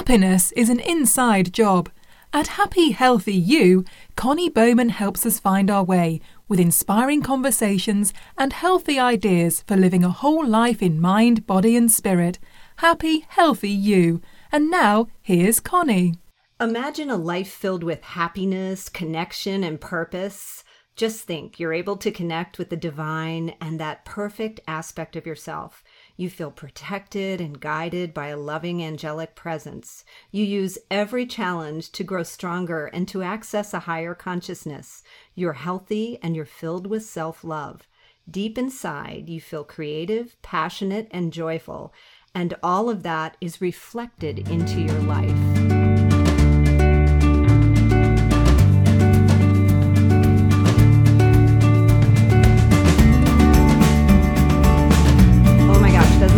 Happiness is an inside job. At Happy Healthy You, Connie Bowman helps us find our way with inspiring conversations and healthy ideas for living a whole life in mind, body and spirit. Happy Healthy You. And now, here's Connie. Imagine a life filled with happiness, connection and purpose. Just think, you're able to connect with the divine and that perfect aspect of yourself. You feel protected and guided by a loving angelic presence. You use every challenge to grow stronger and to access a higher consciousness. You're healthy and you're filled with self-love. Deep inside, you feel creative, passionate, and joyful. And all of that is reflected into your life.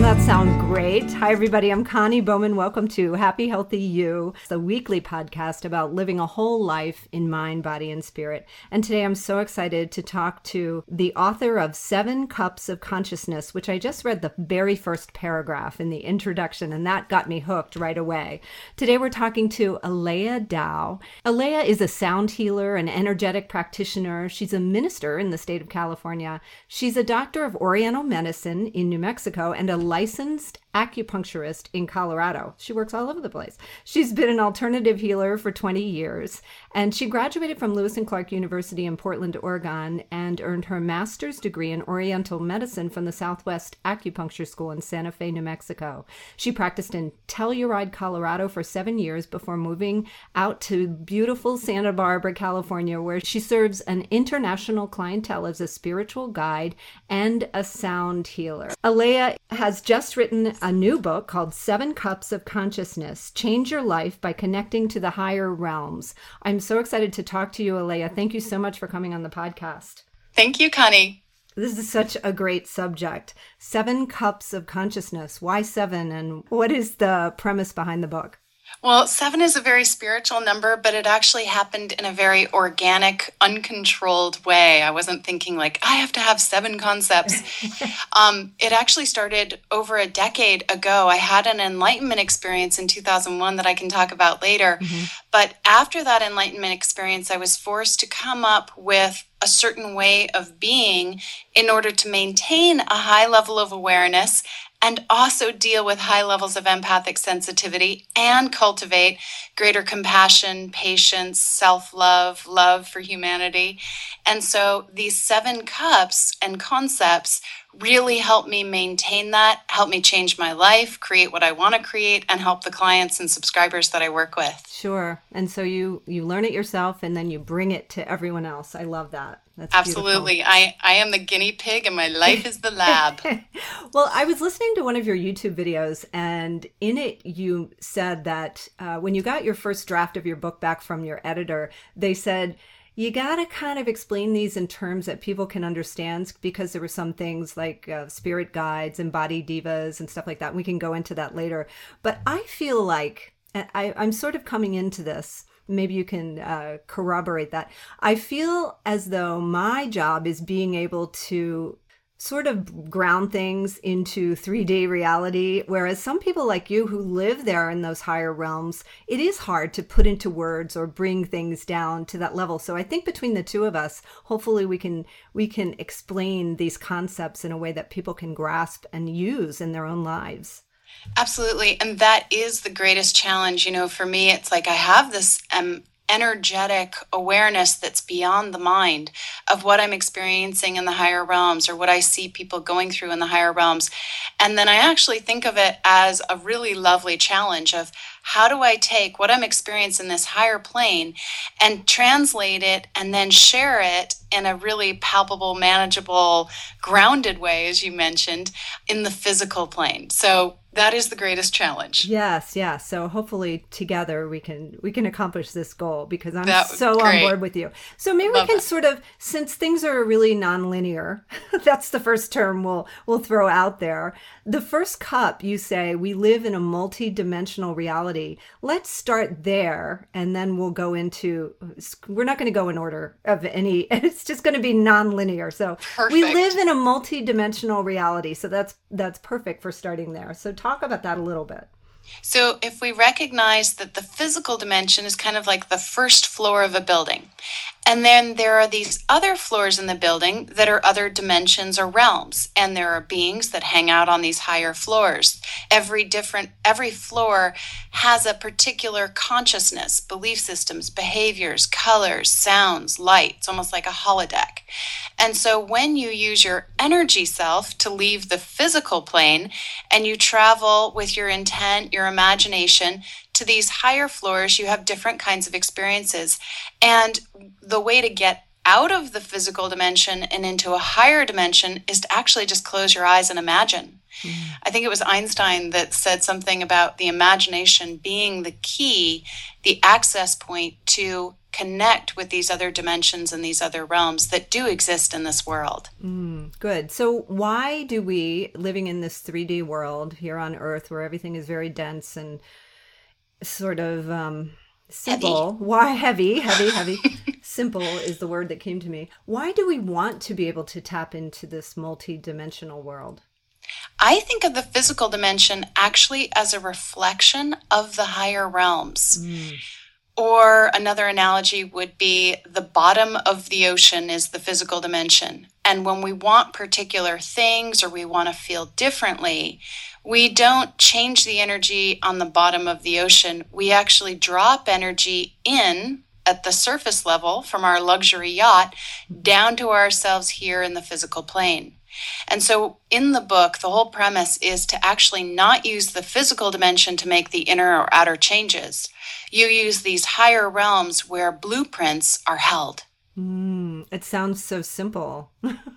That sounds great. Hi, everybody. I'm Connie Bowman. Welcome to Happy Healthy You, the weekly podcast about living a whole life in mind, body, and spirit. And today I'm so excited to talk to the author of 7 Cups of Consciousness, which I just read the very first paragraph in the introduction, and that got me hooked right away. Today we're talking to Aleya Dow. Aleya is a sound healer, an energetic practitioner. She's a minister in the state of California. She's a doctor of Oriental medicine in New Mexico and a licensed acupuncturist in Colorado. She works all over the place. She's been an alternative healer for 20 years, and she graduated from Lewis and Clark University in Portland, Oregon, and earned her master's degree in Oriental medicine from the Southwest Acupuncture School in Santa Fe, New Mexico. She practiced in Telluride, Colorado for 7 years before moving out to beautiful Santa Barbara, California, where she serves an international clientele as a spiritual guide and a sound healer. Aleya has just written a new book called 7 Cups of Consciousness, Change Your Life by Connecting to the Higher Realms. I'm so excited to talk to you, Aleya. Thank you so much for coming on the podcast. Thank you, Connie. This is such a great subject. 7 Cups of Consciousness. Why 7? And what is the premise behind the book? Well, 7 is a very spiritual number, but it actually happened in a very organic, uncontrolled way. I wasn't thinking like, I have to have 7 concepts. It actually started over a decade ago. I had an enlightenment experience in 2001 that I can talk about later. Mm-hmm. But after that enlightenment experience, I was forced to come up with a certain way of being in order to maintain a high level of awareness and also deal with high levels of empathic sensitivity and cultivate greater compassion, patience, self-love, love for humanity. And so these 7 cups and concepts really help me maintain that, help me change my life, create what I want to create, and help the clients and subscribers that I work with. Sure. And so you learn it yourself, and then you bring it to everyone else. I love that. That's absolutely beautiful. I am the guinea pig, and my life is the lab. Well, I was listening to one of your YouTube videos, and in it you said that when you got your first draft of your book back from your editor, they said, you got to kind of explain these in terms that people can understand, because there were some things like spirit guides and body divas and stuff like that. We can go into that later. But I feel like I'm sort of coming into this. Maybe you can corroborate that. I feel as though my job is being able to sort of ground things into 3D reality, whereas some people like you who live there in those higher realms, it is hard to put into words or bring things down to that level. So I think between the two of us, hopefully we can explain these concepts in a way that people can grasp and use in their own lives. Absolutely. And that is the greatest challenge. You know, for me, it's like I have this energetic awareness that's beyond the mind of what I'm experiencing in the higher realms or what I see people going through in the higher realms. And then I actually think of it as a really lovely challenge of how do I take what I'm experiencing in this higher plane and translate it and then share it in a really palpable, manageable, grounded way, as you mentioned, in the physical plane. So that is the greatest challenge. Yes. So hopefully together we can accomplish this goal, because I'm so on board with you. So maybe we can sort of, since things are really nonlinear, that's the first term we'll throw out there. The first cup, you say, we live in a multi-dimensional reality. Let's start there, and then we'll go into, we're not going to go in order of any, it's just going to be nonlinear. So perfect. We live in a multi-dimensional reality. So that's perfect for starting there. So talk about that a little bit. So if we recognize that the physical dimension is kind of like the first floor of a building, and then there are these other floors in the building that are other dimensions or realms, and there are beings that hang out on these higher floors. Every floor has a particular consciousness, belief systems, behaviors, colors, sounds, lights, almost like a holodeck. And so when you use your energy self to leave the physical plane and you travel with your intent, your imagination, to these higher floors, you have different kinds of experiences. And the way to get out of the physical dimension and into a higher dimension is to actually just close your eyes and imagine. Mm-hmm. I think it was Einstein that said something about the imagination being the key, the access point to connect with these other dimensions and these other realms that do exist in this world. Good. So why do we, living in this 3D world here on Earth, where everything is very dense and sort of simple, heavy simple is the word that came to me. Why do we want to be able to tap into this multi-dimensional world? I think of the physical dimension actually as a reflection of the higher realms. Or another analogy would be the bottom of the ocean is the physical dimension. And when we want particular things or we want to feel differently, we don't change the energy on the bottom of the ocean. We actually drop energy in at the surface level from our luxury yacht down to ourselves here in the physical plane. And so in the book, the whole premise is to actually not use the physical dimension to make the inner or outer changes. You use these higher realms where blueprints are held. It sounds so simple.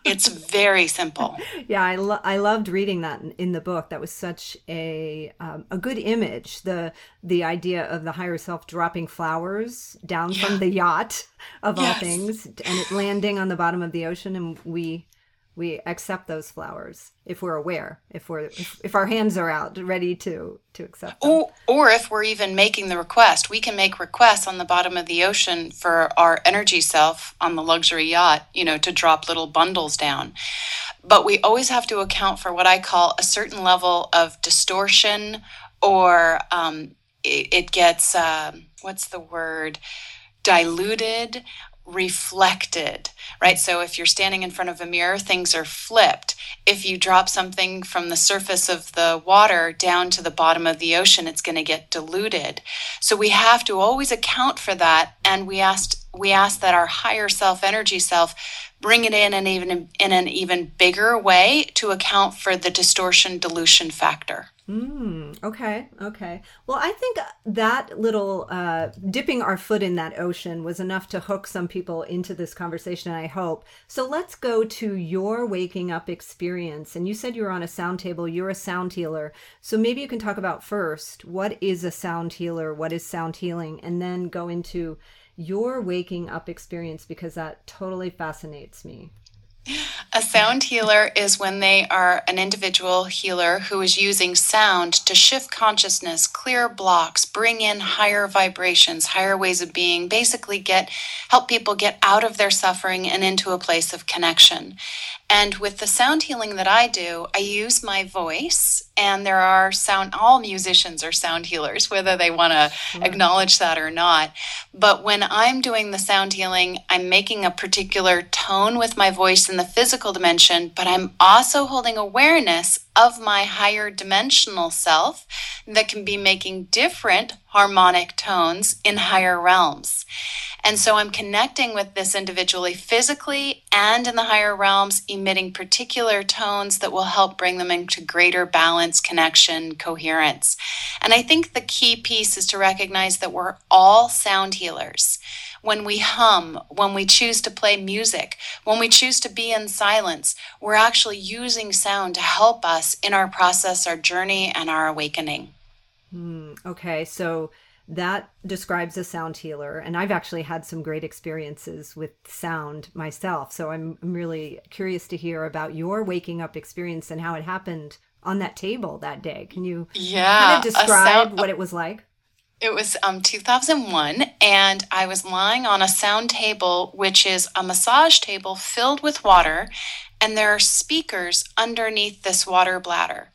It's very simple. Yeah, I loved reading that in the book. That was such a good image. The idea of the higher self dropping flowers down from the yacht of all things, and it landing on the bottom of the ocean, and we accept those flowers if we're aware, if our hands are out ready to accept them. Or if we're even making the request. We can make requests on the bottom of the ocean for our energy self on the luxury yacht, to drop little bundles down. But we always have to account for what I call a certain level of distortion, or it gets, diluted, reflected, right? So if you're standing in front of a mirror, things are flipped. If you drop something from the surface of the water down to the bottom of the ocean, it's going to get diluted. So we have to always account for that. And we ask that our higher self, energy self, bring it in an even bigger way to account for the distortion dilution factor. Okay. Well, I think that little dipping our foot in that ocean was enough to hook some people into this conversation, I hope. So let's go to your waking up experience. And you said you were on a sound table. You're a sound healer. So maybe you can talk about first, what is a sound healer? What is sound healing? And then go into your waking up experience, because that totally fascinates me. A sound healer is when they are an individual healer who is using sound to shift consciousness, clear blocks, bring in higher vibrations, higher ways of being, basically help people get out of their suffering and into a place of connection. And with the sound healing that I do, I use my voice, and there are all musicians are sound healers, whether they want to acknowledge that or not. But when I'm doing the sound healing, I'm making a particular tone with my voice in the physical dimension, but I'm also holding awareness of my higher dimensional self that can be making different harmonic tones in higher realms. And so I'm connecting with this individually physically and in the higher realms, emitting particular tones that will help bring them into greater balance, connection, coherence. And I think the key piece is to recognize that we're all sound healers. When we hum, when we choose to play music, when we choose to be in silence, we're actually using sound to help us in our process, our journey, and our awakening. Okay, so that describes a sound healer, and I've actually had some great experiences with sound myself. So I'm really curious to hear about your waking up experience and how it happened on that table that day. Can you kind of describe what it was like? It was 2001, and I was lying on a sound table, which is a massage table filled with water, And there are speakers underneath this water bladder.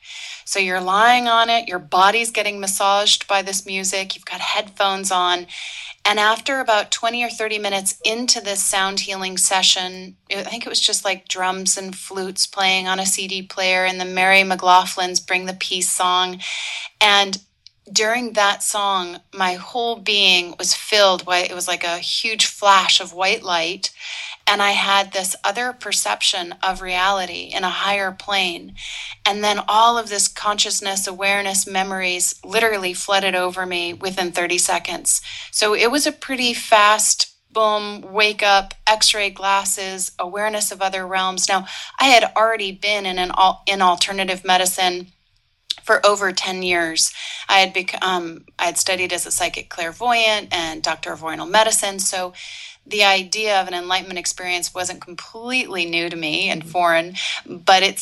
So you're lying on it, your body's getting massaged by this music, you've got headphones on. And after about 20 or 30 minutes into this sound healing session, I think it was just like drums and flutes playing on a CD player and the Mary McLaughlin's Bring the Peace song. And during that song, my whole being was filled with, it was like a huge flash of white light. And I had this other perception of reality in a higher plane. And then all of this consciousness, awareness, memories literally flooded over me within 30 seconds. So it was a pretty fast, boom, wake up, x-ray glasses, awareness of other realms. Now, I had already been in alternative medicine for over 10 years. I had studied as a psychic clairvoyant and doctor of oriental medicine. So the idea of an enlightenment experience wasn't completely new to me and foreign, but it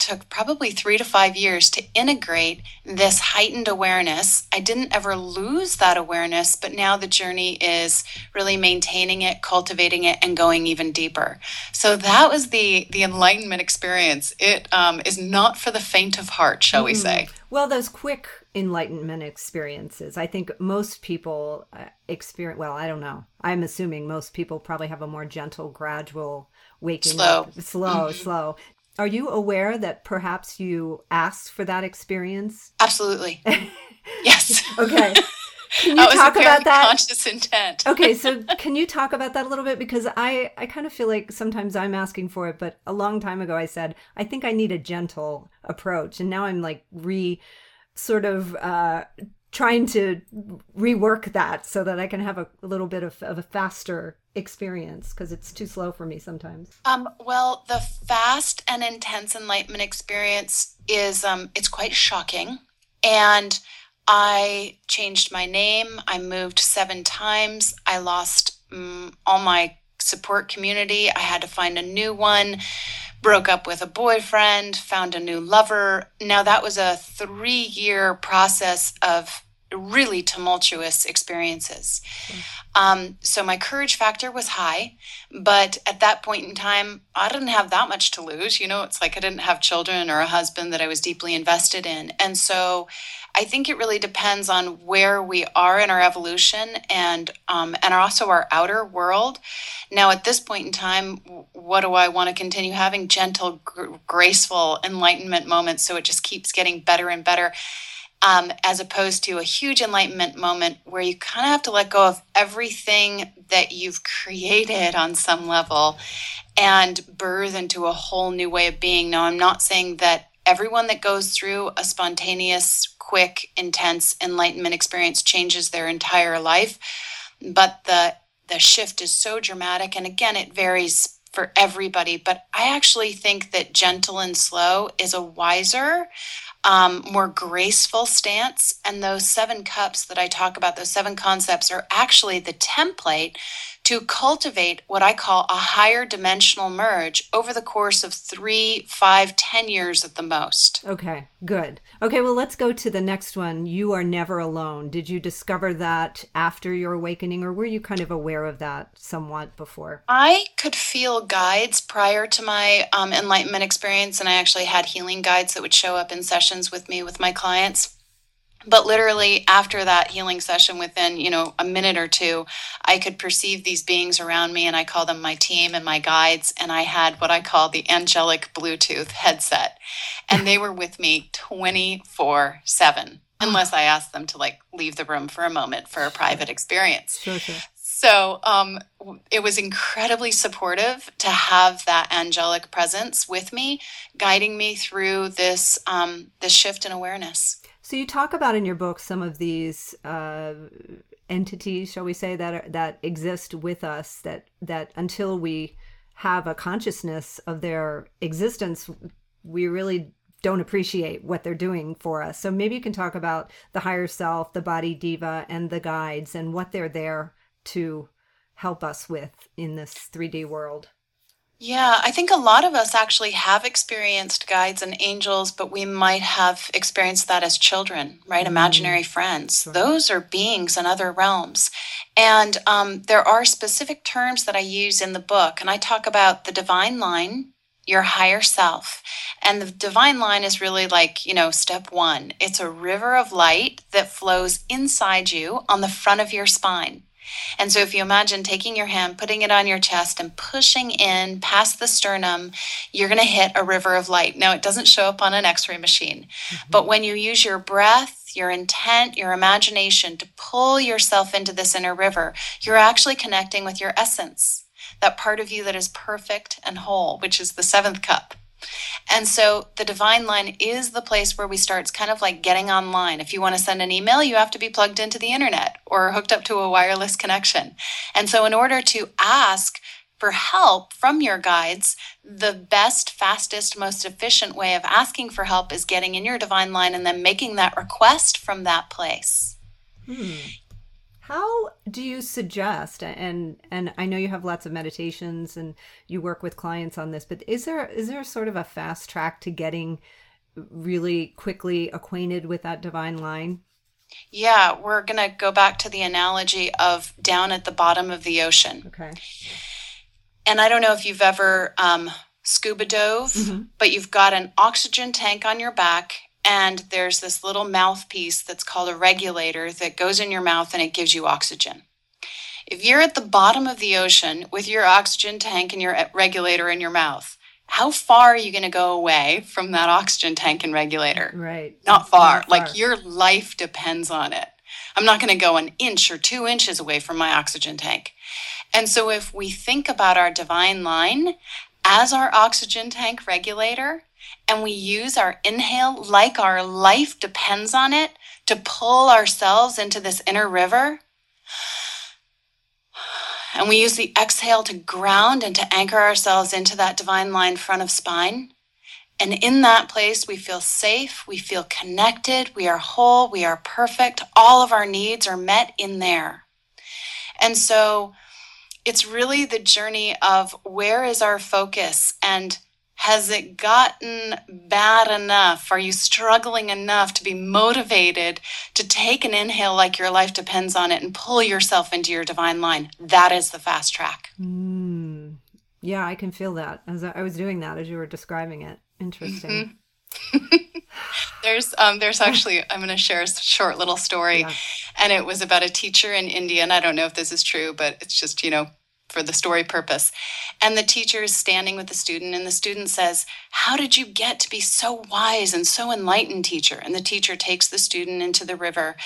took probably 3 to 5 years to integrate this heightened awareness. I didn't ever lose that awareness, but now the journey is really maintaining it, cultivating it, and going even deeper. So that was the enlightenment experience. It is not for the faint of heart, shall we say. Well, those quick enlightenment experiences, I think most people experience, well, I don't know. I'm assuming most people probably have a more gentle, gradual waking up. Slow. Are you aware that perhaps you asked for that experience? Absolutely. Yes. Okay. Can you talk about that? Conscious intent. Okay, so can you talk about that a little bit? Because I kind of feel like sometimes I'm asking for it, but a long time ago I said, I think I need a gentle approach. And now I'm like trying to rework that so that I can have a little bit of a faster experience, because it's too slow for me sometimes. Well, the fast and intense enlightenment experience is, it's quite shocking. And I changed my name. I moved 7 times. I lost all my support community. I had to find a new one, broke up with a boyfriend, found a new lover. Now that was a 3-year process of really tumultuous experiences. So my courage factor was high, but at that point in time, I didn't have that much to lose. You know, it's like I didn't have children or a husband that I was deeply invested in. And so I think it really depends on where we are in our evolution and also our outer world. Now, at this point in time, what do I want to continue having? Gentle, graceful enlightenment moments. So it just keeps getting better and better. As opposed to a huge enlightenment moment where you kind of have to let go of everything that you've created on some level and birth into a whole new way of being. Now, I'm not saying that everyone that goes through a spontaneous, quick, intense enlightenment experience changes their entire life, but the shift is so dramatic. And again, it varies for everybody. But I actually think that gentle and slow is a wiser, more graceful stance. And those 7 cups that I talk about, those 7 concepts are actually the template to cultivate what I call a higher dimensional merge over the course of 3, 5, 10 years at the most. Okay, good. Okay, well, let's go to the next one. You are never alone. Did you discover that after your awakening, or were you kind of aware of that somewhat before? I could feel guides prior to my enlightenment experience, and I actually had healing guides that would show up in sessions with me with my clients. But literally after that healing session, within, a minute or two, I could perceive these beings around me, and I call them my team and my guides. And I had what I call the angelic Bluetooth headset, and they were with me 24/7, unless I asked them to leave the room for a moment for a private experience. Sure. So it was incredibly supportive to have that angelic presence with me, guiding me through this this shift in awareness. So you talk about in your book some of these entities, shall we say, that exist with us, that until we have a consciousness of their existence, we really don't appreciate what they're doing for us. So maybe you can talk about the higher self, the body diva, and the guides, and what they're there to help us with in this 3D world. Yeah, I think a lot of us actually have experienced guides and angels, but we might have experienced that as children, right? Mm-hmm. Imaginary friends. Sure. Those are beings in other realms. And there are specific terms that I use in the book, and I talk about the divine line, your higher self. And the divine line is really like, you know, step one. It's a river of light that flows inside you on the front of your spine. And so if you imagine taking your hand, putting it on your chest and pushing in past the sternum, you're going to hit a river of light. Now, it doesn't show up on an x-ray machine, but when you use your breath, your intent, your imagination to pull yourself into this inner river, you're actually connecting with your essence, that part of you that is perfect and whole, which is the seventh cup. And so the divine line is the place where we start. It's kind of like getting online. If you want to send an email, you have to be plugged into the internet or hooked up to a wireless connection. And so in order to ask for help from your guides, the best, fastest, most efficient way of asking for help is getting in your divine line and then making that request from that place. How do you suggest, and I know you have lots of meditations and you work with clients on this, but is there sort of a fast track to getting really quickly acquainted with that divine line? Yeah, we're going to go back to the analogy of down at the bottom of the ocean. Okay. And I don't know if you've ever scuba dove, but you've got an oxygen tank on your back. And there's this little mouthpiece that's called a regulator that goes in your mouth and it gives you oxygen. If you're at the bottom of the ocean with your oxygen tank and your regulator in your mouth, how far are you going to go away from that oxygen tank and regulator? Right. Not far. Like your life depends on it. I'm not going to go an inch or 2 inches away from my oxygen tank. And so if we think about our divine line as our oxygen tank regulator, and we use our inhale like our life depends on it to pull ourselves into this inner river. And we use the exhale to ground and to anchor ourselves into that divine line front of spine. And in that place, we feel safe, we feel connected, we are whole, we are perfect. All of our needs are met in there. And so it's really the journey of where is our focus and has it gotten bad enough? Are you struggling enough to be motivated to take an inhale like your life depends on it and pull yourself into your divine line? That is the fast track. Yeah, I can feel that. As I was doing that as you were describing it. Interesting. There's actually, I'm going to share a short little story. Yeah. And it was about a teacher in India. And I don't know if this is true, but it's just, you know, for the story purpose. And the teacher is standing with the student and the student says, "How did you get to be so wise and so enlightened, teacher?" And the teacher takes the student into the river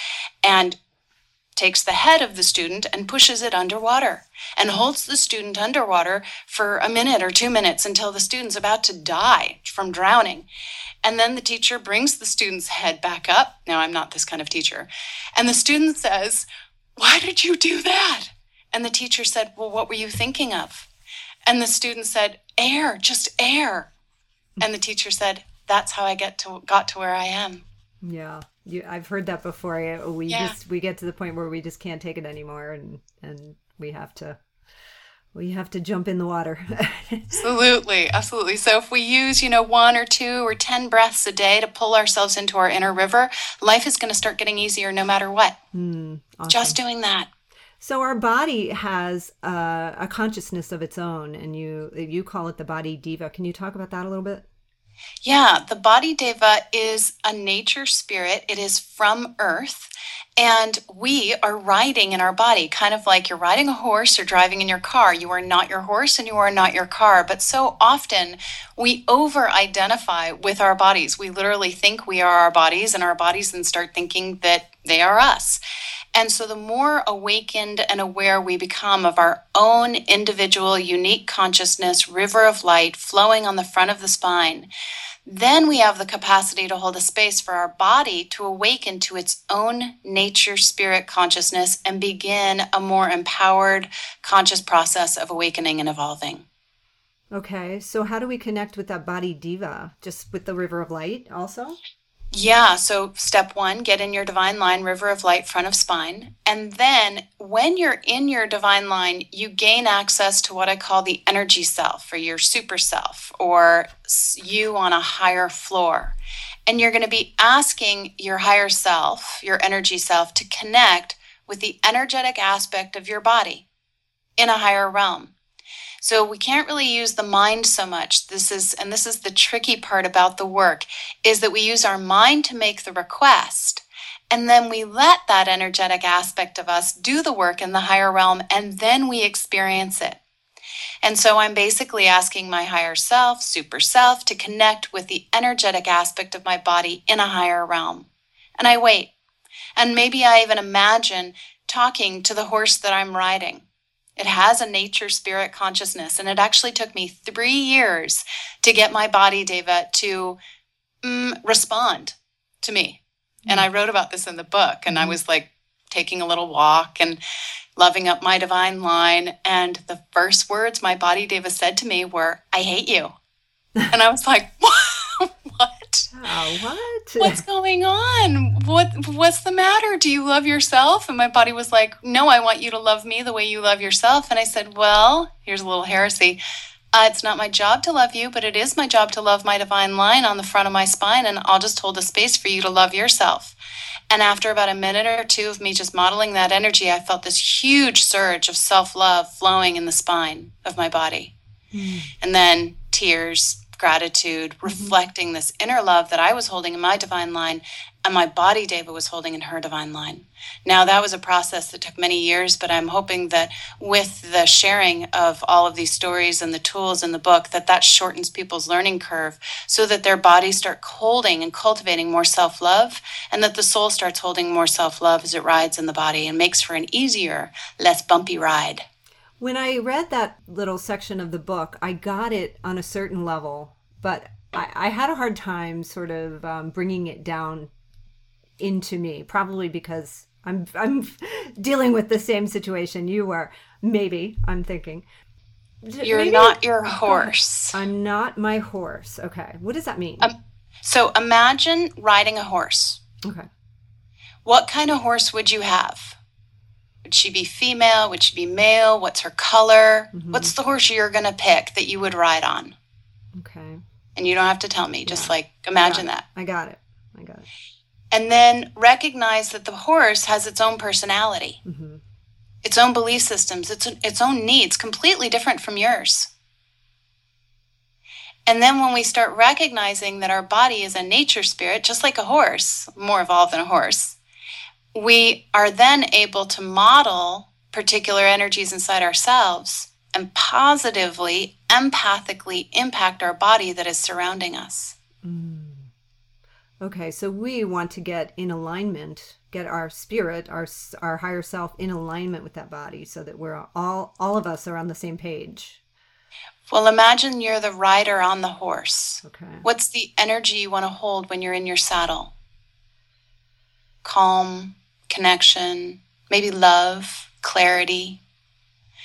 and takes the head of the student and pushes it underwater and holds the student underwater for a minute or 2 minutes until the student's about to die from drowning. And then the teacher brings the student's head back up. Now, I'm not this kind of teacher. And the student says, "Why did you do that?" And the teacher said, "Well, what were you thinking of?" And the student said, "Air, just air." And the teacher said, "That's how I got to where I am." Yeah, I've heard that before. We get to the point where we just can't take it anymore, and we have to jump in the water. Absolutely. So if we use, you know, 1 or 2 or 10 breaths a day to pull ourselves into our inner river, life is going to start getting easier no matter what. Awesome. Just doing that. So our body has a consciousness of its own, and you call it the body diva. Can you talk about that a little bit? Yeah, the body diva is a nature spirit. It is from Earth, and we are riding in our body, kind of like you're riding a horse or driving in your car. You are not your horse and you are not your car, but so often we over-identify with our bodies. We literally think we are our bodies and our bodies then start thinking that they are us. And so the more awakened and aware we become of our own individual, unique consciousness, river of light flowing on the front of the spine, then we have the capacity to hold a space for our body to awaken to its own nature, spirit, consciousness, and begin a more empowered, conscious process of awakening and evolving. Okay, so how do we connect with that body diva? Just with the river of light also? Yeah, so step one, get in your divine line, river of light, front of spine. And then when you're in your divine line, you gain access to what I call the energy self or your super self or you on a higher floor. And you're going to be asking your higher self, your energy self, to connect with the energetic aspect of your body in a higher realm. So we can't really use the mind so much. This is the tricky part about the work, is that we use our mind to make the request. And then we let that energetic aspect of us do the work in the higher realm, and then we experience it. And so I'm basically asking my higher self, super self, to connect with the energetic aspect of my body in a higher realm. And I wait. And maybe I even imagine talking to the horse that I'm riding. It has a nature spirit consciousness. And it actually took me 3 years to get my body, Deva, to respond to me. And I wrote about this in the book, and I was like taking a little walk and loving up my divine line. And the first words my body, Deva, said to me were, "I hate you." And I was like, what? Oh, what? What's going on? What's the matter? Do you love yourself? And my body was like, "No, I want you to love me the way you love yourself." And I said, well, here's a little heresy. It's not my job to love you, but it is my job to love my divine line on the front of my spine, and I'll just hold a space for you to love yourself. And after about a minute or two of me just modeling that energy, I felt this huge surge of self-love flowing in the spine of my body. Mm. And then tears, gratitude, reflecting this inner love that I was holding in my divine line, and my body, Deva, was holding in her divine line. Now, that was a process that took many years, but I'm hoping that with the sharing of all of these stories and the tools in the book, that shortens people's learning curve so that their bodies start holding and cultivating more self-love, and that the soul starts holding more self-love as it rides in the body and makes for an easier, less bumpy ride. When I read that little section of the book, I got it on a certain level, but I had a hard time sort of bringing it down into me, probably because I'm dealing with the same situation you were. Maybe, I'm thinking. You're not your horse. I'm not my horse. Okay. What does that mean? So imagine riding a horse. Okay. What kind of horse would you have? Would she be female? Would she be male? What's her color? Mm-hmm. What's the horse you're going to pick that you would ride on? Okay. And you don't have to tell me. Yeah. Just like imagine that. I got it. And then recognize that the horse has its own personality, its own belief systems, its own needs, completely different from yours. And then when we start recognizing that our body is a nature spirit, just like a horse, more evolved than a horse, we are then able to model particular energies inside ourselves and positively, empathically impact our body that is surrounding us. Mm. Okay, so we want to get in alignment, get our spirit, our higher self in alignment with that body so that we're all of us are on the same page. Well, imagine you're the rider on the horse. Okay. What's the energy you want to hold when you're in your saddle? Calm, connection, maybe love, clarity.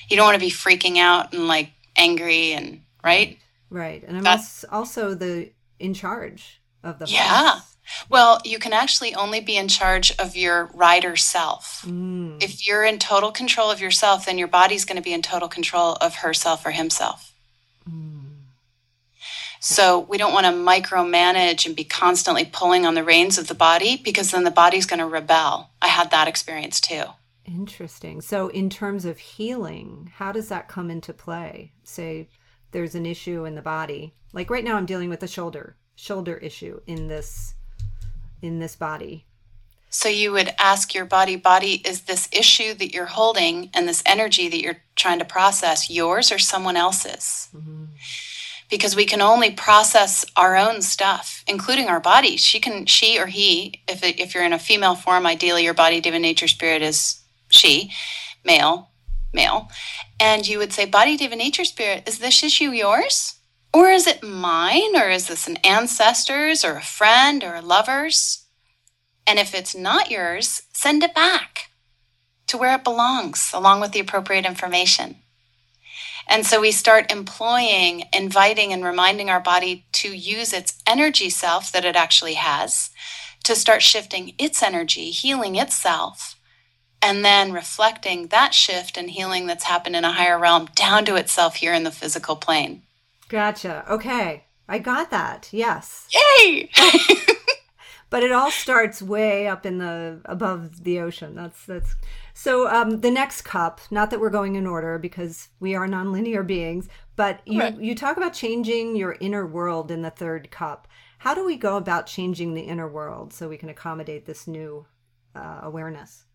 You don't want to be freaking out and like angry and right? Right. And I'm also the in charge of the horse. Yeah. Well, you can actually only be in charge of your rider self. Mm. If you're in total control of yourself, then your body's going to be in total control of herself or himself. Mm. So we don't want to micromanage and be constantly pulling on the reins of the body, because then the body's going to rebel. I had that experience too. Interesting. So in terms of healing, how does that come into play? Say there's an issue in the body. Like right now I'm dealing with a shoulder issue in this body. So you would ask your body, is this issue that you're holding and this energy that you're trying to process yours or someone else's? Mm-hmm. Because we can only process our own stuff, including our body. She or he, if you're in a female form, ideally your body, Deva, nature, spirit is she, male. And you would say, body, Deva, nature, spirit, is this issue yours? Or is it mine? Or is this an ancestor's or a friend or a lover's? And if it's not yours, send it back to where it belongs, along with the appropriate information. And so we start employing, inviting, and reminding our body to use its energy self that it actually has, to start shifting its energy, healing itself, and then reflecting that shift and healing that's happened in a higher realm down to itself here in the physical plane. Gotcha. Okay. I got that. Yes. Yay! But it all starts way up in the above the ocean. That's so. The next cup. Not that we're going in order because we are nonlinear beings. But you talk about changing your inner world in the third cup. How do we go about changing the inner world so we can accommodate this new awareness?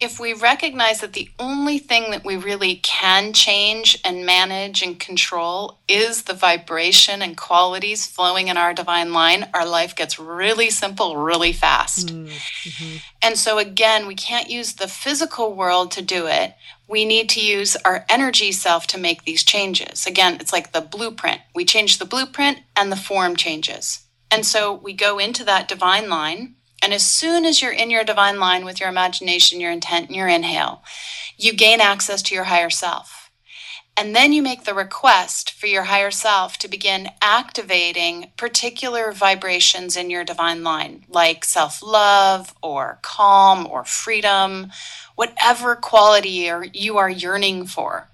If we recognize that the only thing that we really can change and manage and control is the vibration and qualities flowing in our divine line, our life gets really simple, really fast. Mm-hmm. And so again, we can't use the physical world to do it. We need to use our energy self to make these changes. Again, it's like the blueprint. We change the blueprint and the form changes. And so we go into that divine line. And as soon as you're in your divine line with your imagination, your intent, and your inhale, you gain access to your higher self. And then you make the request for your higher self to begin activating particular vibrations in your divine line, like self-love or calm or freedom, whatever quality you are yearning for.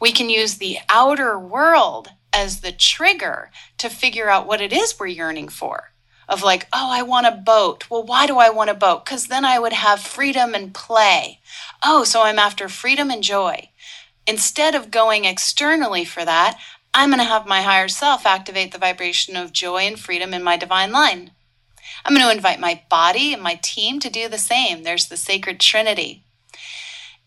We can use the outer world as the trigger to figure out what it is we're yearning for. Of like, oh, I want a boat. Well, why do I want a boat? Because then I would have freedom and play. Oh, so I'm after freedom and joy. Instead of going externally for that, I'm going to have my higher self activate the vibration of joy and freedom in my divine line. I'm going to invite my body and my team to do the same. There's the sacred trinity.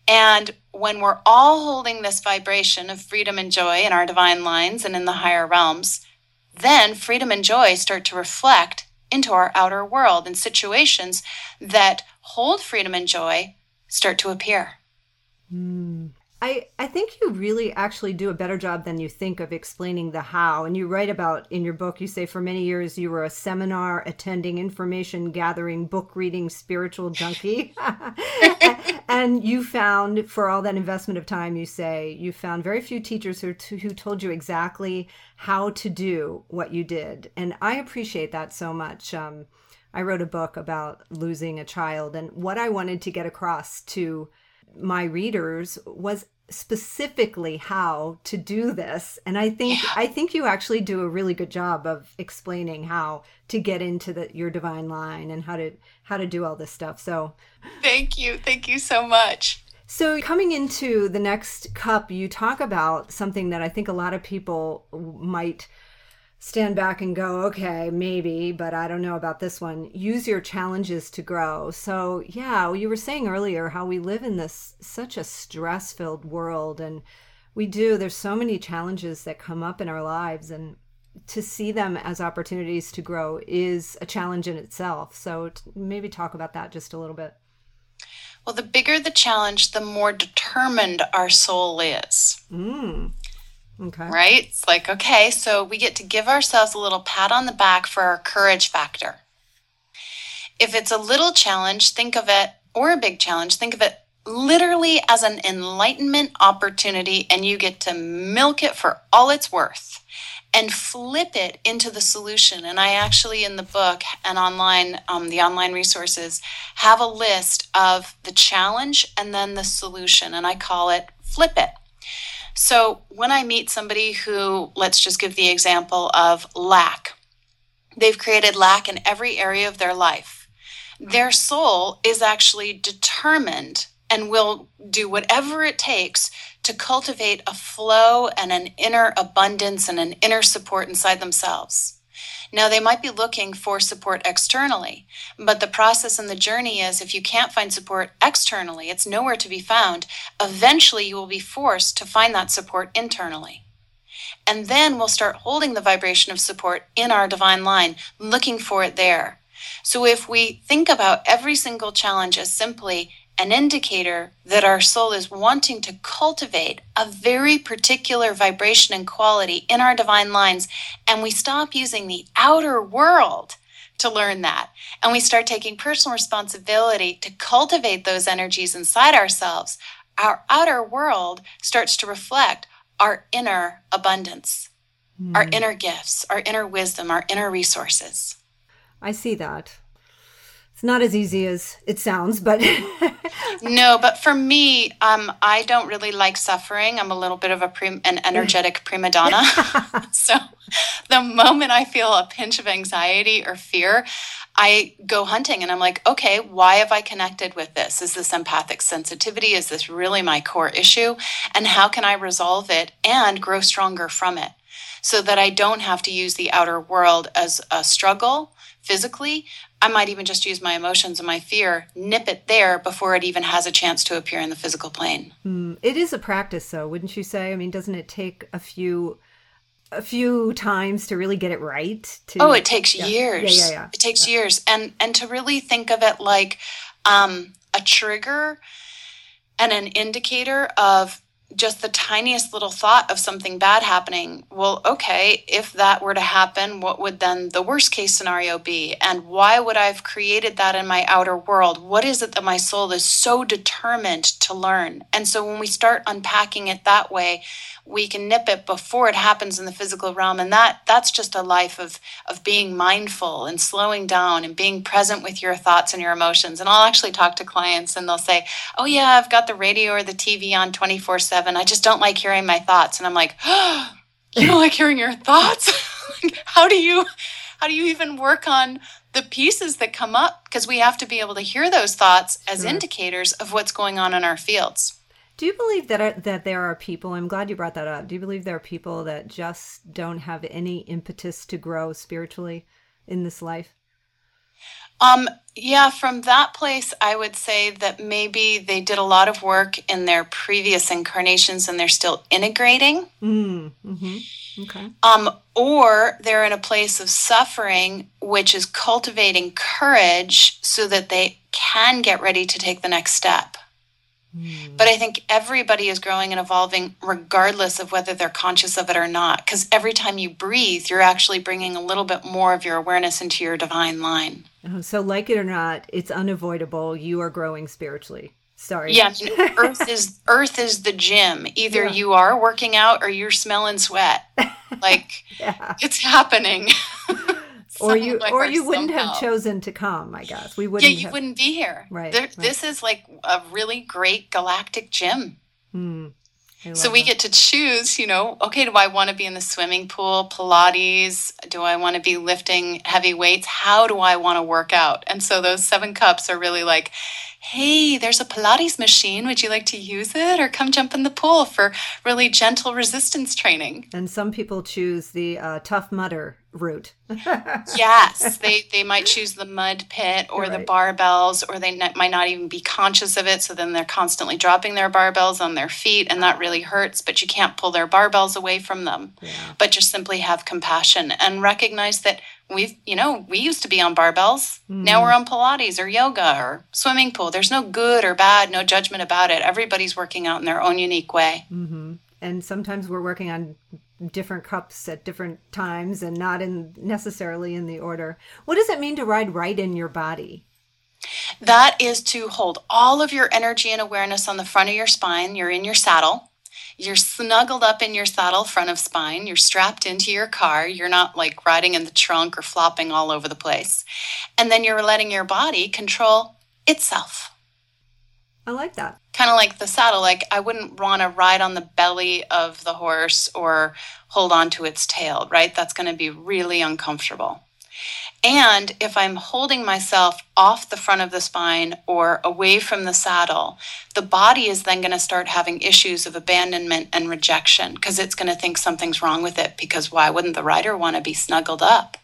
And when we're all holding this vibration of freedom and joy in our divine lines and in the higher realms, then freedom and joy start to reflect into our outer world, and situations that hold freedom and joy start to appear. Mm. I think you really actually do a better job than you think of explaining the how. And you write about in your book, you say for many years you were a seminar attending, information gathering, book reading, spiritual junkie. And you found, for all that investment of time, you say, you found very few teachers who told you exactly how to do what you did. And I appreciate that so much. I wrote a book about losing a child, and what I wanted to get across to my readers was specifically how to do this. And I think you actually do a really good job of explaining how to get into your divine line and how to do all this stuff. So thank you so much. So coming into the next cup, you talk about something that I think a lot of people might stand back and go, okay, maybe, but I don't know about this one. Use your challenges to grow. So yeah, you were saying earlier how we live in this such a stress-filled world, and we do. There's so many challenges that come up in our lives, and to see them as opportunities to grow is a challenge in itself. So maybe talk about that just a little bit. Well, the bigger the challenge, the more determined our soul is. Mm. Okay. Right? It's like, okay, so we get to give ourselves a little pat on the back for our courage factor. If it's a little challenge, think of it, or a big challenge, think of it literally as an enlightenment opportunity, and you get to milk it for all it's worth and flip it into the solution. And I actually, in the book and online, the online resources, have a list of the challenge and then the solution, and I call it Flip It. So when I meet somebody who, let's just give the example of lack, they've created lack in every area of their life. Their soul is actually determined and will do whatever it takes to cultivate a flow and an inner abundance and an inner support inside themselves. Now, they might be looking for support externally, but the process and the journey is, if you can't find support externally, it's nowhere to be found. Eventually, you will be forced to find that support internally. And then we'll start holding the vibration of support in our divine line, looking for it there. So if we think about every single challenge as simply an indicator that our soul is wanting to cultivate a very particular vibration and quality in our divine lines, and we stop using the outer world to learn that, and we start taking personal responsibility to cultivate those energies inside ourselves, our outer world starts to reflect our inner abundance, our inner gifts, our inner wisdom, our inner resources. I see that. It's not as easy as it sounds, but... No, but for me, I don't really like suffering. I'm a little bit of an energetic prima donna. So the moment I feel a pinch of anxiety or fear, I go hunting and I'm like, okay, why have I connected with this? Is this empathic sensitivity? Is this really my core issue? And how can I resolve it and grow stronger from it so that I don't have to use the outer world as a struggle physically? I might even just use my emotions and my fear, nip it there before it even has a chance to appear in the physical plane. It is a practice, though, wouldn't you say? I mean, doesn't it take a few times to really get it right? It takes years. Yeah. It takes years. And to really think of it like a trigger and an indicator of just the tiniest little thought of something bad happening. Well, okay, if that were to happen, what would then the worst case scenario be? And why would I have created that in my outer world? What is it that my soul is so determined to learn? And so when we start unpacking it that way, we can nip it before it happens in the physical realm. And that's just a life of being mindful and slowing down and being present with your thoughts and your emotions. And I'll actually talk to clients and they'll say, oh yeah, I've got the radio or the TV on 24/7. I just don't like hearing my thoughts. And I'm like, oh, you don't like hearing your thoughts? How do you even work on the pieces that come up? Because we have to be able to hear those thoughts as indicators of what's going on in our fields. Do you believe that there are people, I'm glad you brought that up, do you believe there are people that just don't have any impetus to grow spiritually in this life? Yeah, from that place, I would say that maybe they did a lot of work in their previous incarnations and they're still integrating. Okay. Or they're in a place of suffering, which is cultivating courage so that they can get ready to take the next step. But I think everybody is growing and evolving regardless of whether they're conscious of it or not, because every time you breathe, you're actually bringing a little bit more of your awareness into your divine line. Oh, so like it or not, it's unavoidable. You are growing spiritually. Sorry. Yeah, Earth is the gym. Either you are working out or you're smelling sweat. Like it's happening. Or you wouldn't have chosen to come, I guess. We wouldn't. Yeah, you wouldn't be here. Right, right. This is like a really great galactic gym. So we get to choose, okay, do I want to be in the swimming pool, Pilates? Do I want to be lifting heavy weights? How do I want to work out? And so those 7 cups are really like, hey, there's a Pilates machine. Would you like to use it? Or come jump in the pool for really gentle resistance training. And some people choose the tough mudder route. Yes, they might choose the mud pit or the barbells, or they might not even be conscious of it. So then they're constantly dropping their barbells on their feet, and that really hurts, but you can't pull their barbells away from them. Yeah. But just simply have compassion and recognize that we used to be on barbells. Now we're on Pilates or yoga or swimming pool. There's no good or bad, no judgment about it. Everybody's working out in their own unique way. And sometimes we're working on different cups at different times and not necessarily in the order. What does it mean to ride right in your body? That is to hold all of your energy and awareness on the front of your spine. You're in your saddle. You're snuggled up in your saddle, front of spine. You're strapped into your car. You're not like riding in the trunk or flopping all over the place. And then you're letting your body control itself. I like that. Kind of like the saddle. Like I wouldn't want to ride on the belly of the horse or hold on to its tail, right? That's going to be really uncomfortable. And if I'm holding myself off the front of the spine or away from the saddle, the body is then going to start having issues of abandonment and rejection because it's going to think something's wrong with it, because why wouldn't the rider want to be snuggled up?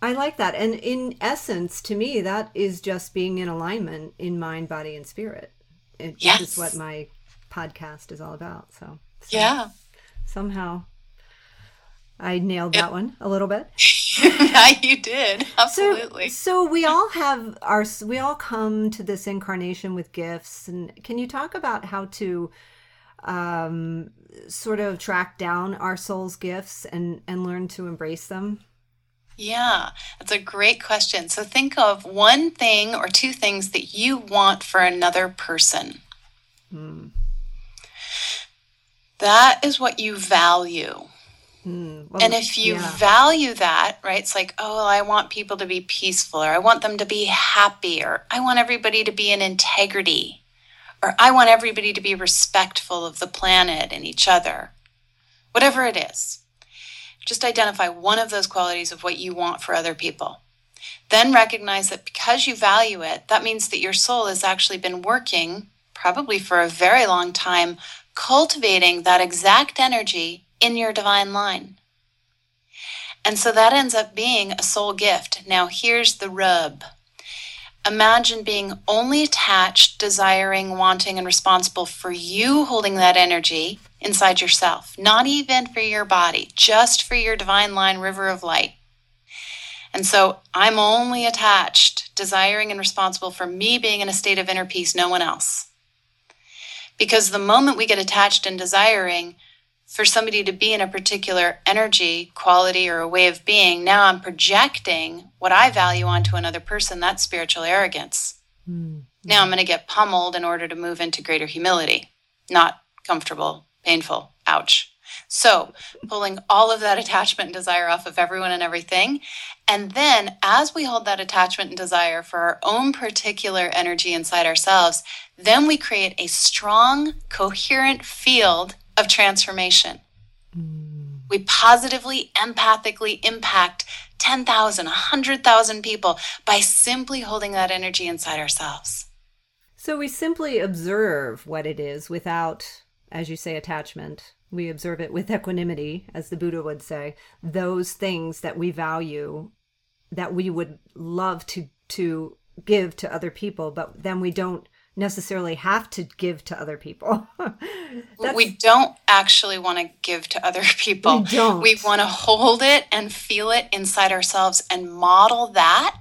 I like that. And in essence, to me, that is just being in alignment in mind, body, and spirit. Yes. This is what my podcast is all about. So yeah, somehow I nailed that one a little bit. Yeah, you did. Absolutely. So we all come to this incarnation with gifts. And can you talk about how to sort of track down our soul's gifts and learn to embrace them? Yeah, that's a great question. So think of one thing or two things that you want for another person. That is what you value. Well, and if you value that, right, it's like, oh, well, I want people to be peaceful, or I want them to be happy, or I want everybody to be in integrity, or I want everybody to be respectful of the planet and each other, whatever it is. Just identify one of those qualities of what you want for other people. Then recognize that because you value it, that means that your soul has actually been working, probably for a very long time, cultivating that exact energy in your divine line. And so that ends up being a soul gift. Now here's the rub. Imagine being only attached, desiring, wanting, and responsible for you holding that energy inside yourself. Not even for your body, just for your divine line river of light. And so I'm only attached, desiring, and responsible for me being in a state of inner peace, no one else. Because the moment we get attached and desiring for somebody to be in a particular energy, quality, or a way of being, now I'm projecting what I value onto another person. That's spiritual arrogance. Mm-hmm. Now I'm going to get pummeled in order to move into greater humility. Not comfortable, painful, ouch. So pulling all of that attachment and desire off of everyone and everything. And then as we hold that attachment and desire for our own particular energy inside ourselves, then we create a strong, coherent field of transformation. We positively, empathically impact 10,000, 100,000 people by simply holding that energy inside ourselves. So we simply observe what it is without, as you say, attachment. We observe it with equanimity, as the Buddha would say, those things that we value, that we would love to give to other people, but then we don't necessarily have to give to other people. We don't actually want to give to other people. We don't. We want to hold it and feel it inside ourselves and model that.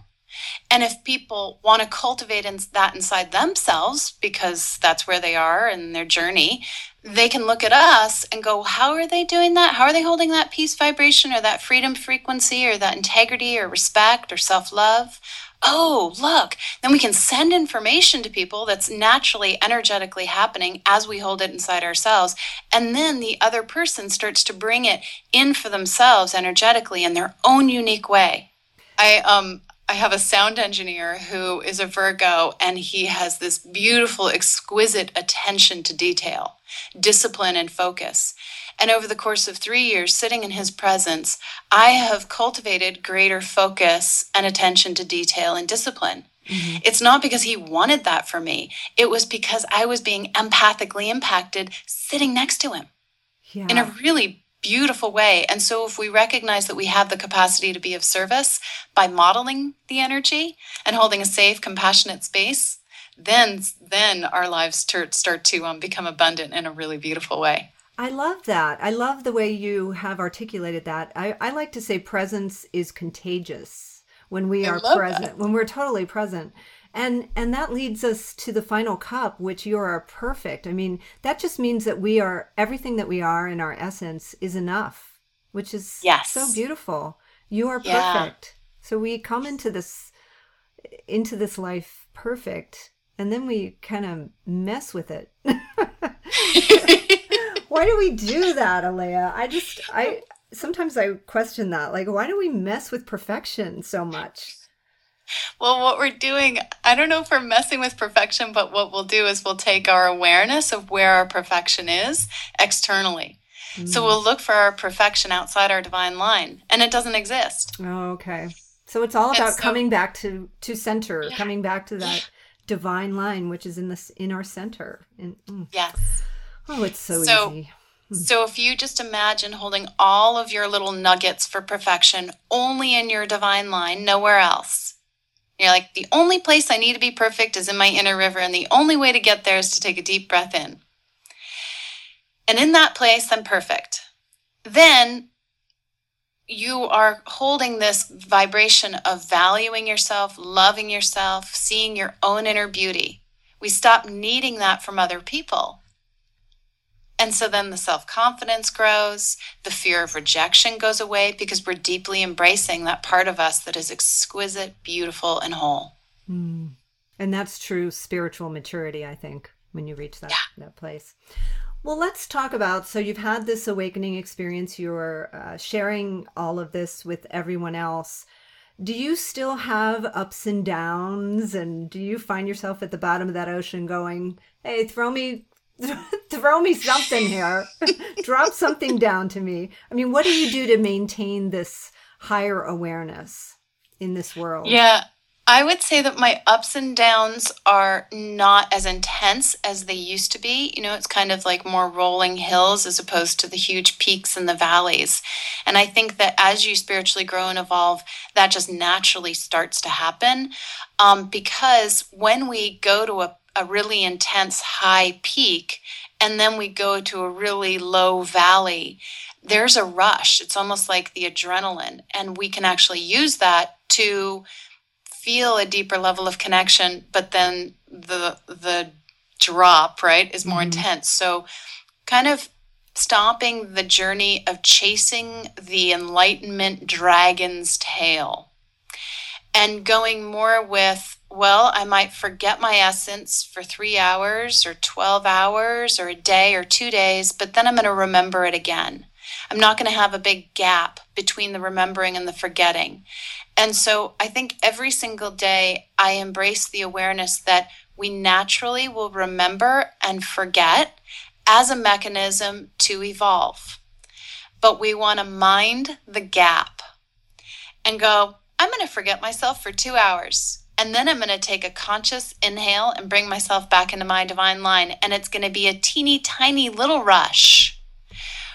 And if people want to cultivate that inside themselves, because that's where they are in their journey, they can look at us and go, how are they doing that? How are they holding that peace vibration or that freedom frequency or that integrity or respect or self-love? Oh, look, then we can send information to people that's naturally energetically happening as we hold it inside ourselves. And then the other person starts to bring it in for themselves energetically in their own unique way. I have a sound engineer who is a Virgo, and he has this beautiful, exquisite attention to detail, discipline, and focus. And over the course of 3 years, sitting in his presence, I have cultivated greater focus and attention to detail and discipline. Mm-hmm. It's not because he wanted that for me. It was because I was being empathically impacted sitting next to him in a really beautiful way. And so if we recognize that we have the capacity to be of service by modeling the energy and holding a safe, compassionate space, then our lives start to become abundant in a really beautiful way. I love that. I love the way you have articulated that. I like to say presence is contagious when we are present, when we're totally present. And that leads us to the final cup, which you are perfect. I mean, that just means that we are, everything that we are in our essence is enough, which is so beautiful. You are perfect. So we come into this life perfect, and then we kind of mess with it. Why do we do that, Aleya? Sometimes I question that. Like, why do we mess with perfection so much? Well, what we're doing, I don't know if we're messing with perfection, but what we'll do is we'll take our awareness of where our perfection is externally. Mm. So we'll look for our perfection outside our divine line, and it doesn't exist. Oh, okay. So it's all about coming back to center, coming back to that divine line, which is in our center. And, yes. Oh, it's so easy. So if you just imagine holding all of your little nuggets for perfection only in your divine line, nowhere else. You're like, the only place I need to be perfect is in my inner river, and the only way to get there is to take a deep breath in. And in that place, I'm perfect. Then you are holding this vibration of valuing yourself, loving yourself, seeing your own inner beauty. We stop needing that from other people. And so then the self-confidence grows, the fear of rejection goes away because we're deeply embracing that part of us that is exquisite, beautiful, and whole. Mm. And that's true spiritual maturity, I think. when you reach that place. Well, let's talk about, so you've had this awakening experience, you're sharing all of this with everyone else. Do you still have ups and downs, and do you find yourself at the bottom of that ocean going, hey, throw me something here, drop something down to me? I mean, what do you do to maintain this higher awareness in this world? Yeah, I would say that my ups and downs are not as intense as they used to be. You know, it's kind of like more rolling hills as opposed to the huge peaks and the valleys. And I think that as you spiritually grow and evolve, that just naturally starts to happen. Because when we go to a really intense high peak, and then we go to a really low valley, there's a rush. It's almost like the adrenaline. And we can actually use that to feel a deeper level of connection, but then the drop, right, is more intense. So kind of stopping the journey of chasing the enlightenment dragon's tail and going more with, well, I might forget my essence for 3 hours or 12 hours or a day or 2 days, but then I'm going to remember it again. I'm not going to have a big gap between the remembering and the forgetting. And so I think every single day I embrace the awareness that we naturally will remember and forget as a mechanism to evolve. But we want to mind the gap and go, I'm going to forget myself for 2 hours. And then I'm going to take a conscious inhale and bring myself back into my divine line. And it's going to be a teeny tiny little rush.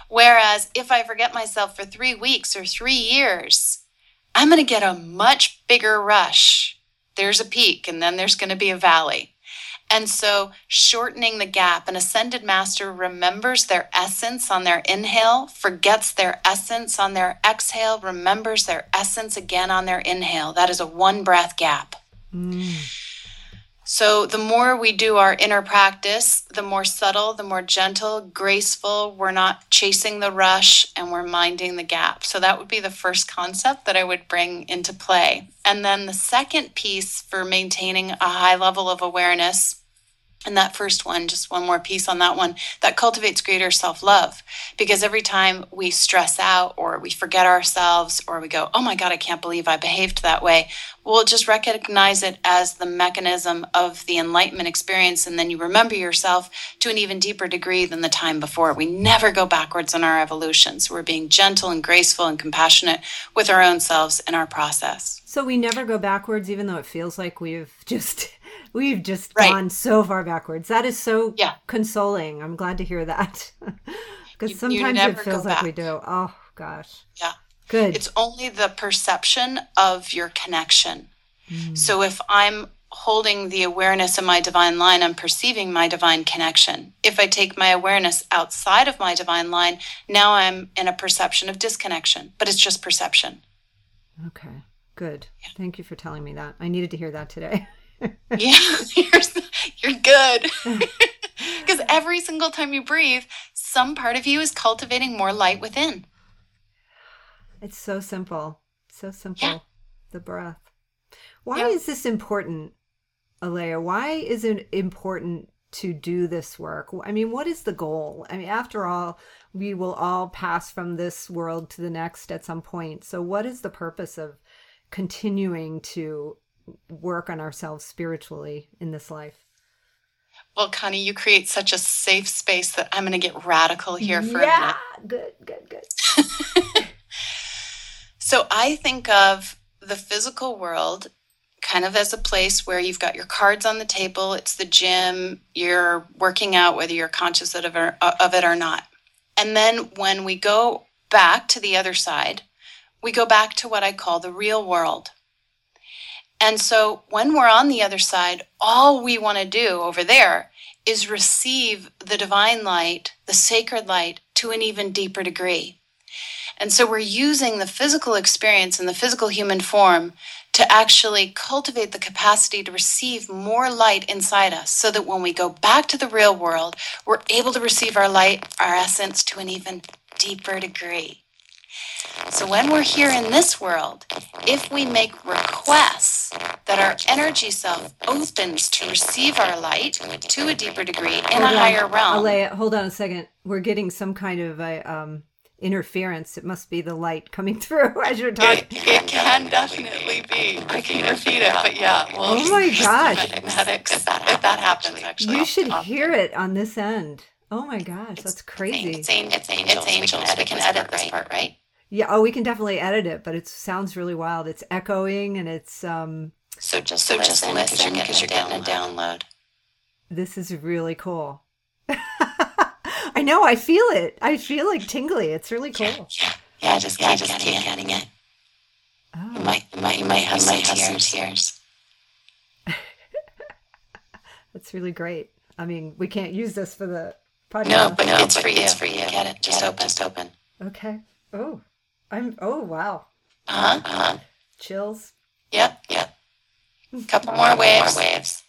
Whereas if I forget myself for 3 weeks or 3 years, I'm going to get a much bigger rush. There's a peak, and then there's going to be a valley. And so shortening the gap, an ascended master remembers their essence on their inhale, forgets their essence on their exhale, remembers their essence again on their inhale. That is a one breath gap. So the more we do our inner practice, the more subtle, the more gentle, graceful, we're not chasing the rush and we're minding the gap. So that would be the first concept that I would bring into play. And then the second piece for maintaining a high level of awareness, and that first one, just one more piece on that one, that cultivates greater self-love. Because every time we stress out or we forget ourselves or we go, oh my God, I can't believe I behaved that way, we'll just recognize it as the mechanism of the enlightenment experience. And then you remember yourself to an even deeper degree than the time before. We never go backwards in our evolution. So we're being gentle and graceful and compassionate with our own selves in our process. So we never go backwards, even though it feels like we've just right. gone so far backwards. That is so consoling. I'm glad to hear that. Because sometimes it feels like we do. Oh, gosh. Yeah. Good. It's only the perception of your connection. So if I'm holding the awareness in my divine line, I'm perceiving my divine connection. If I take my awareness outside of my divine line, now I'm in a perception of disconnection. But it's just perception. Okay. Good. Yeah. Thank you for telling me that. I needed to hear that today. Yeah, you're good. Because every single time you breathe, some part of you is cultivating more light within. It's so simple. So simple. Yeah. The breath. Why is this important, Aleya? Why is it important to do this work? I mean, what is the goal? I mean, after all, we will all pass from this world to the next at some point. So what is the purpose of continuing to work on ourselves spiritually in this life? Well, Connie, you create such a safe space that I'm going to get radical here for a minute. Yeah, good. So I think of the physical world kind of as a place where you've got your cards on the table, it's the gym, you're working out whether you're conscious of it or not. And then when we go back to the other side, we go back to what I call the real world. And so when we're on the other side, all we want to do over there is receive the divine light, the sacred light, to an even deeper degree. And so we're using the physical experience and the physical human form to actually cultivate the capacity to receive more light inside us so that when we go back to the real world, we're able to receive our light, our essence, to an even deeper degree. So when we're here in this world, if we make requests that our energy self opens to receive our light to a deeper degree in a higher realm. Aleya, hold on a second. We're getting some kind of a interference. It must be the light coming through as you're talking. It can definitely be. I can repeat it, but yeah. Well, oh my gosh. If that happens, actually. You should hear it on this end. Oh my gosh, that's crazy. It's angels. We can edit this part, right? Yeah, we can definitely edit it, but it sounds really wild. It's echoing and it's So just listen because you're getting a download. This is really cool. I know, I feel it. I feel like tingly. It's really cool. Yeah, just keep getting it. Oh. You might have some tears. That's really great. I mean, we can't use this for the podcast. No, it's for you. It's for you. Get it. Just open. Okay. Oh. Wow. Chills. Yep. Couple more waves.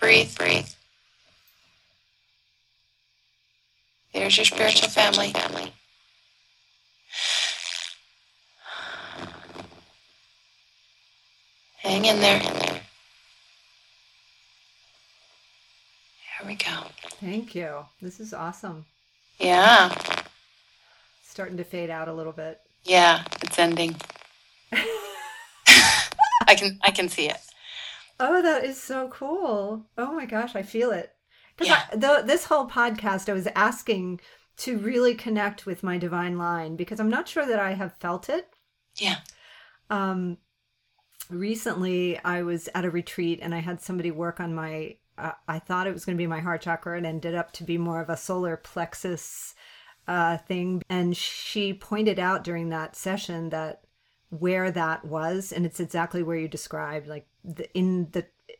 Breathe. There's your spiritual family. Hang in there. There we go. Thank you. This is awesome. Yeah. Starting to fade out a little bit. Yeah, it's ending. I can see it. Oh, that is so cool. Oh my gosh, I feel it. Yeah. This whole podcast, I was asking to really connect with my divine line because I'm not sure that I have felt it. Yeah. Recently, I was at a retreat and I had somebody work on my, I thought it was going to be my heart chakra and ended up to be more of a solar plexus thing. And she pointed out during that session that where that was, and it's exactly where you described, like in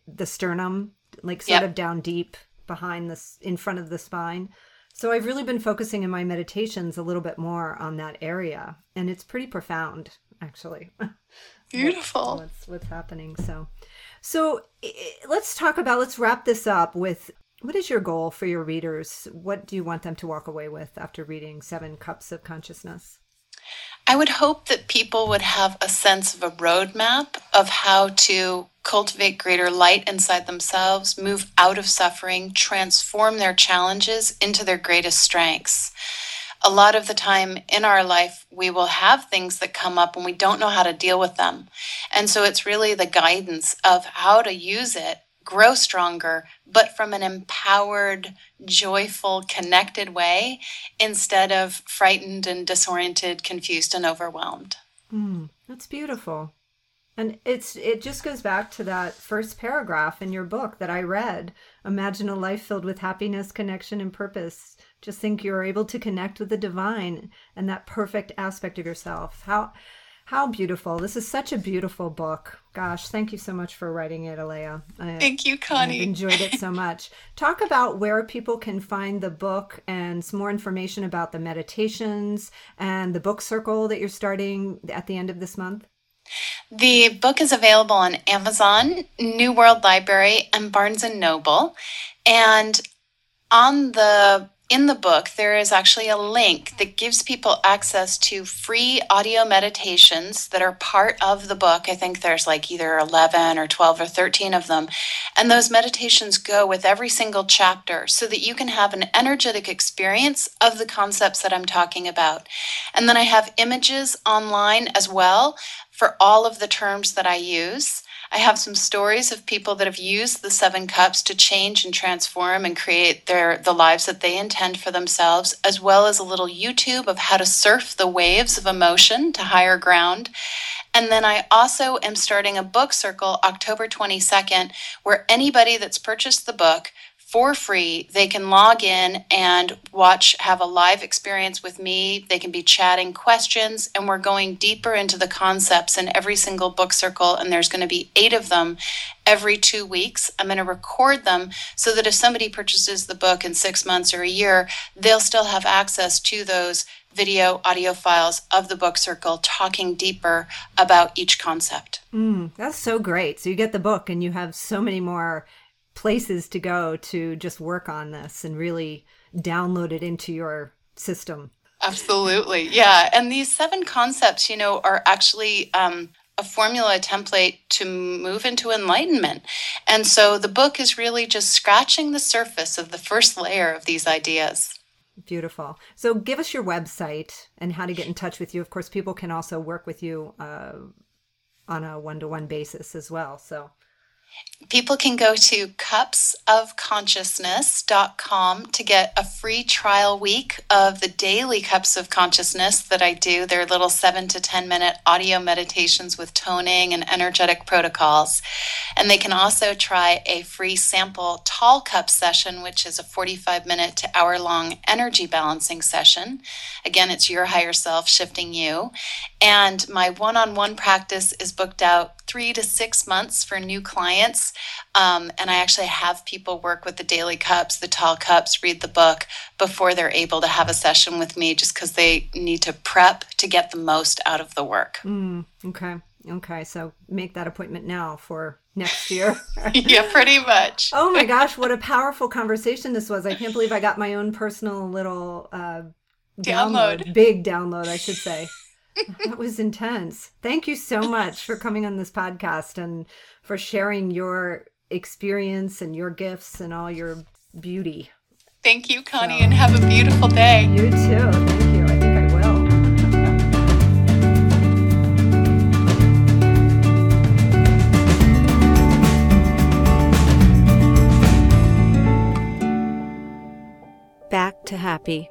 the sternum, like sort of down deep. Behind this, in front of the spine. So I've really been focusing in my meditations a little bit more on that area, and it's pretty profound, actually. Beautiful. What's happening? So let's wrap this up with, what is your goal for your readers? What do you want them to walk away with after reading 7 Cups of Consciousness? I would hope that people would have a sense of a roadmap of how to cultivate greater light inside themselves, move out of suffering, transform their challenges into their greatest strengths. A lot of the time in our life, we will have things that come up and we don't know how to deal with them. And so it's really the guidance of how to use it, grow stronger, but from an empowered, joyful, connected way instead of frightened and disoriented, confused and overwhelmed. That's beautiful. And it just goes back to that first paragraph in your book that I read. Imagine a life filled with happiness, connection, and purpose. Just think you're able to connect with the divine and that perfect aspect of yourself. How beautiful. This is such a beautiful book. Gosh, thank you so much for writing it, Aleya. Thank you, Connie. I enjoyed it so much. Talk about where people can find the book and some more information about the meditations and the book circle that you're starting at the end of this month. The book is available on Amazon, New World Library, and Barnes & Noble. And in the book, there is actually a link that gives people access to free audio meditations that are part of the book. I think there's like either 11 or 12 or 13 of them. And those meditations go with every single chapter so that you can have an energetic experience of the concepts that I'm talking about. And then I have images online as well for all of the terms that I use. I have some stories of people that have used the 7 cups to change and transform and create the lives that they intend for themselves, as well as a little YouTube of how to surf the waves of emotion to higher ground. And then I also am starting a book circle October 22nd, where anybody that's purchased the book for free, they can log in and have a live experience with me. They can be chatting questions, and we're going deeper into the concepts in every single book circle, and there's going to be 8 of them every 2 weeks. I'm going to record them so that if somebody purchases the book in 6 months or a year, they'll still have access to those video, audio files of the book circle talking deeper about each concept. That's so great. So you get the book and you have so many more places to go to just work on this and really download it into your system. Absolutely. Yeah. And these seven concepts, are actually a formula template to move into enlightenment. And so the book is really just scratching the surface of the first layer of these ideas. Beautiful. So give us your website and how to get in touch with you. Of course, people can also work with you on a one-to-one basis as well. So people can go to cupsofconsciousness.com to get a free trial week of the daily Cups of Consciousness that I do. They're little 7 to 10 minute audio meditations with toning and energetic protocols. And they can also try a free sample tall cup session, which is a 45 minute to hour long energy balancing session. Again, it's your higher self shifting you. And my one-on-one practice is booked out 3 to 6 months for new clients. And I actually have people work with the daily cups, the tall cups, read the book before they're able to have a session with me, just because they need to prep to get the most out of the work. Okay. So make that appointment now for next year. Yeah, pretty much. Oh my gosh, what a powerful conversation this was. I can't believe I got my own personal little download. Big download, I should say. That was intense. Thank you so much for coming on this podcast and for sharing your experience and your gifts and all your beauty. Thank you, Connie, and have a beautiful day. You too. Thank you. I think I will. Back to Happy.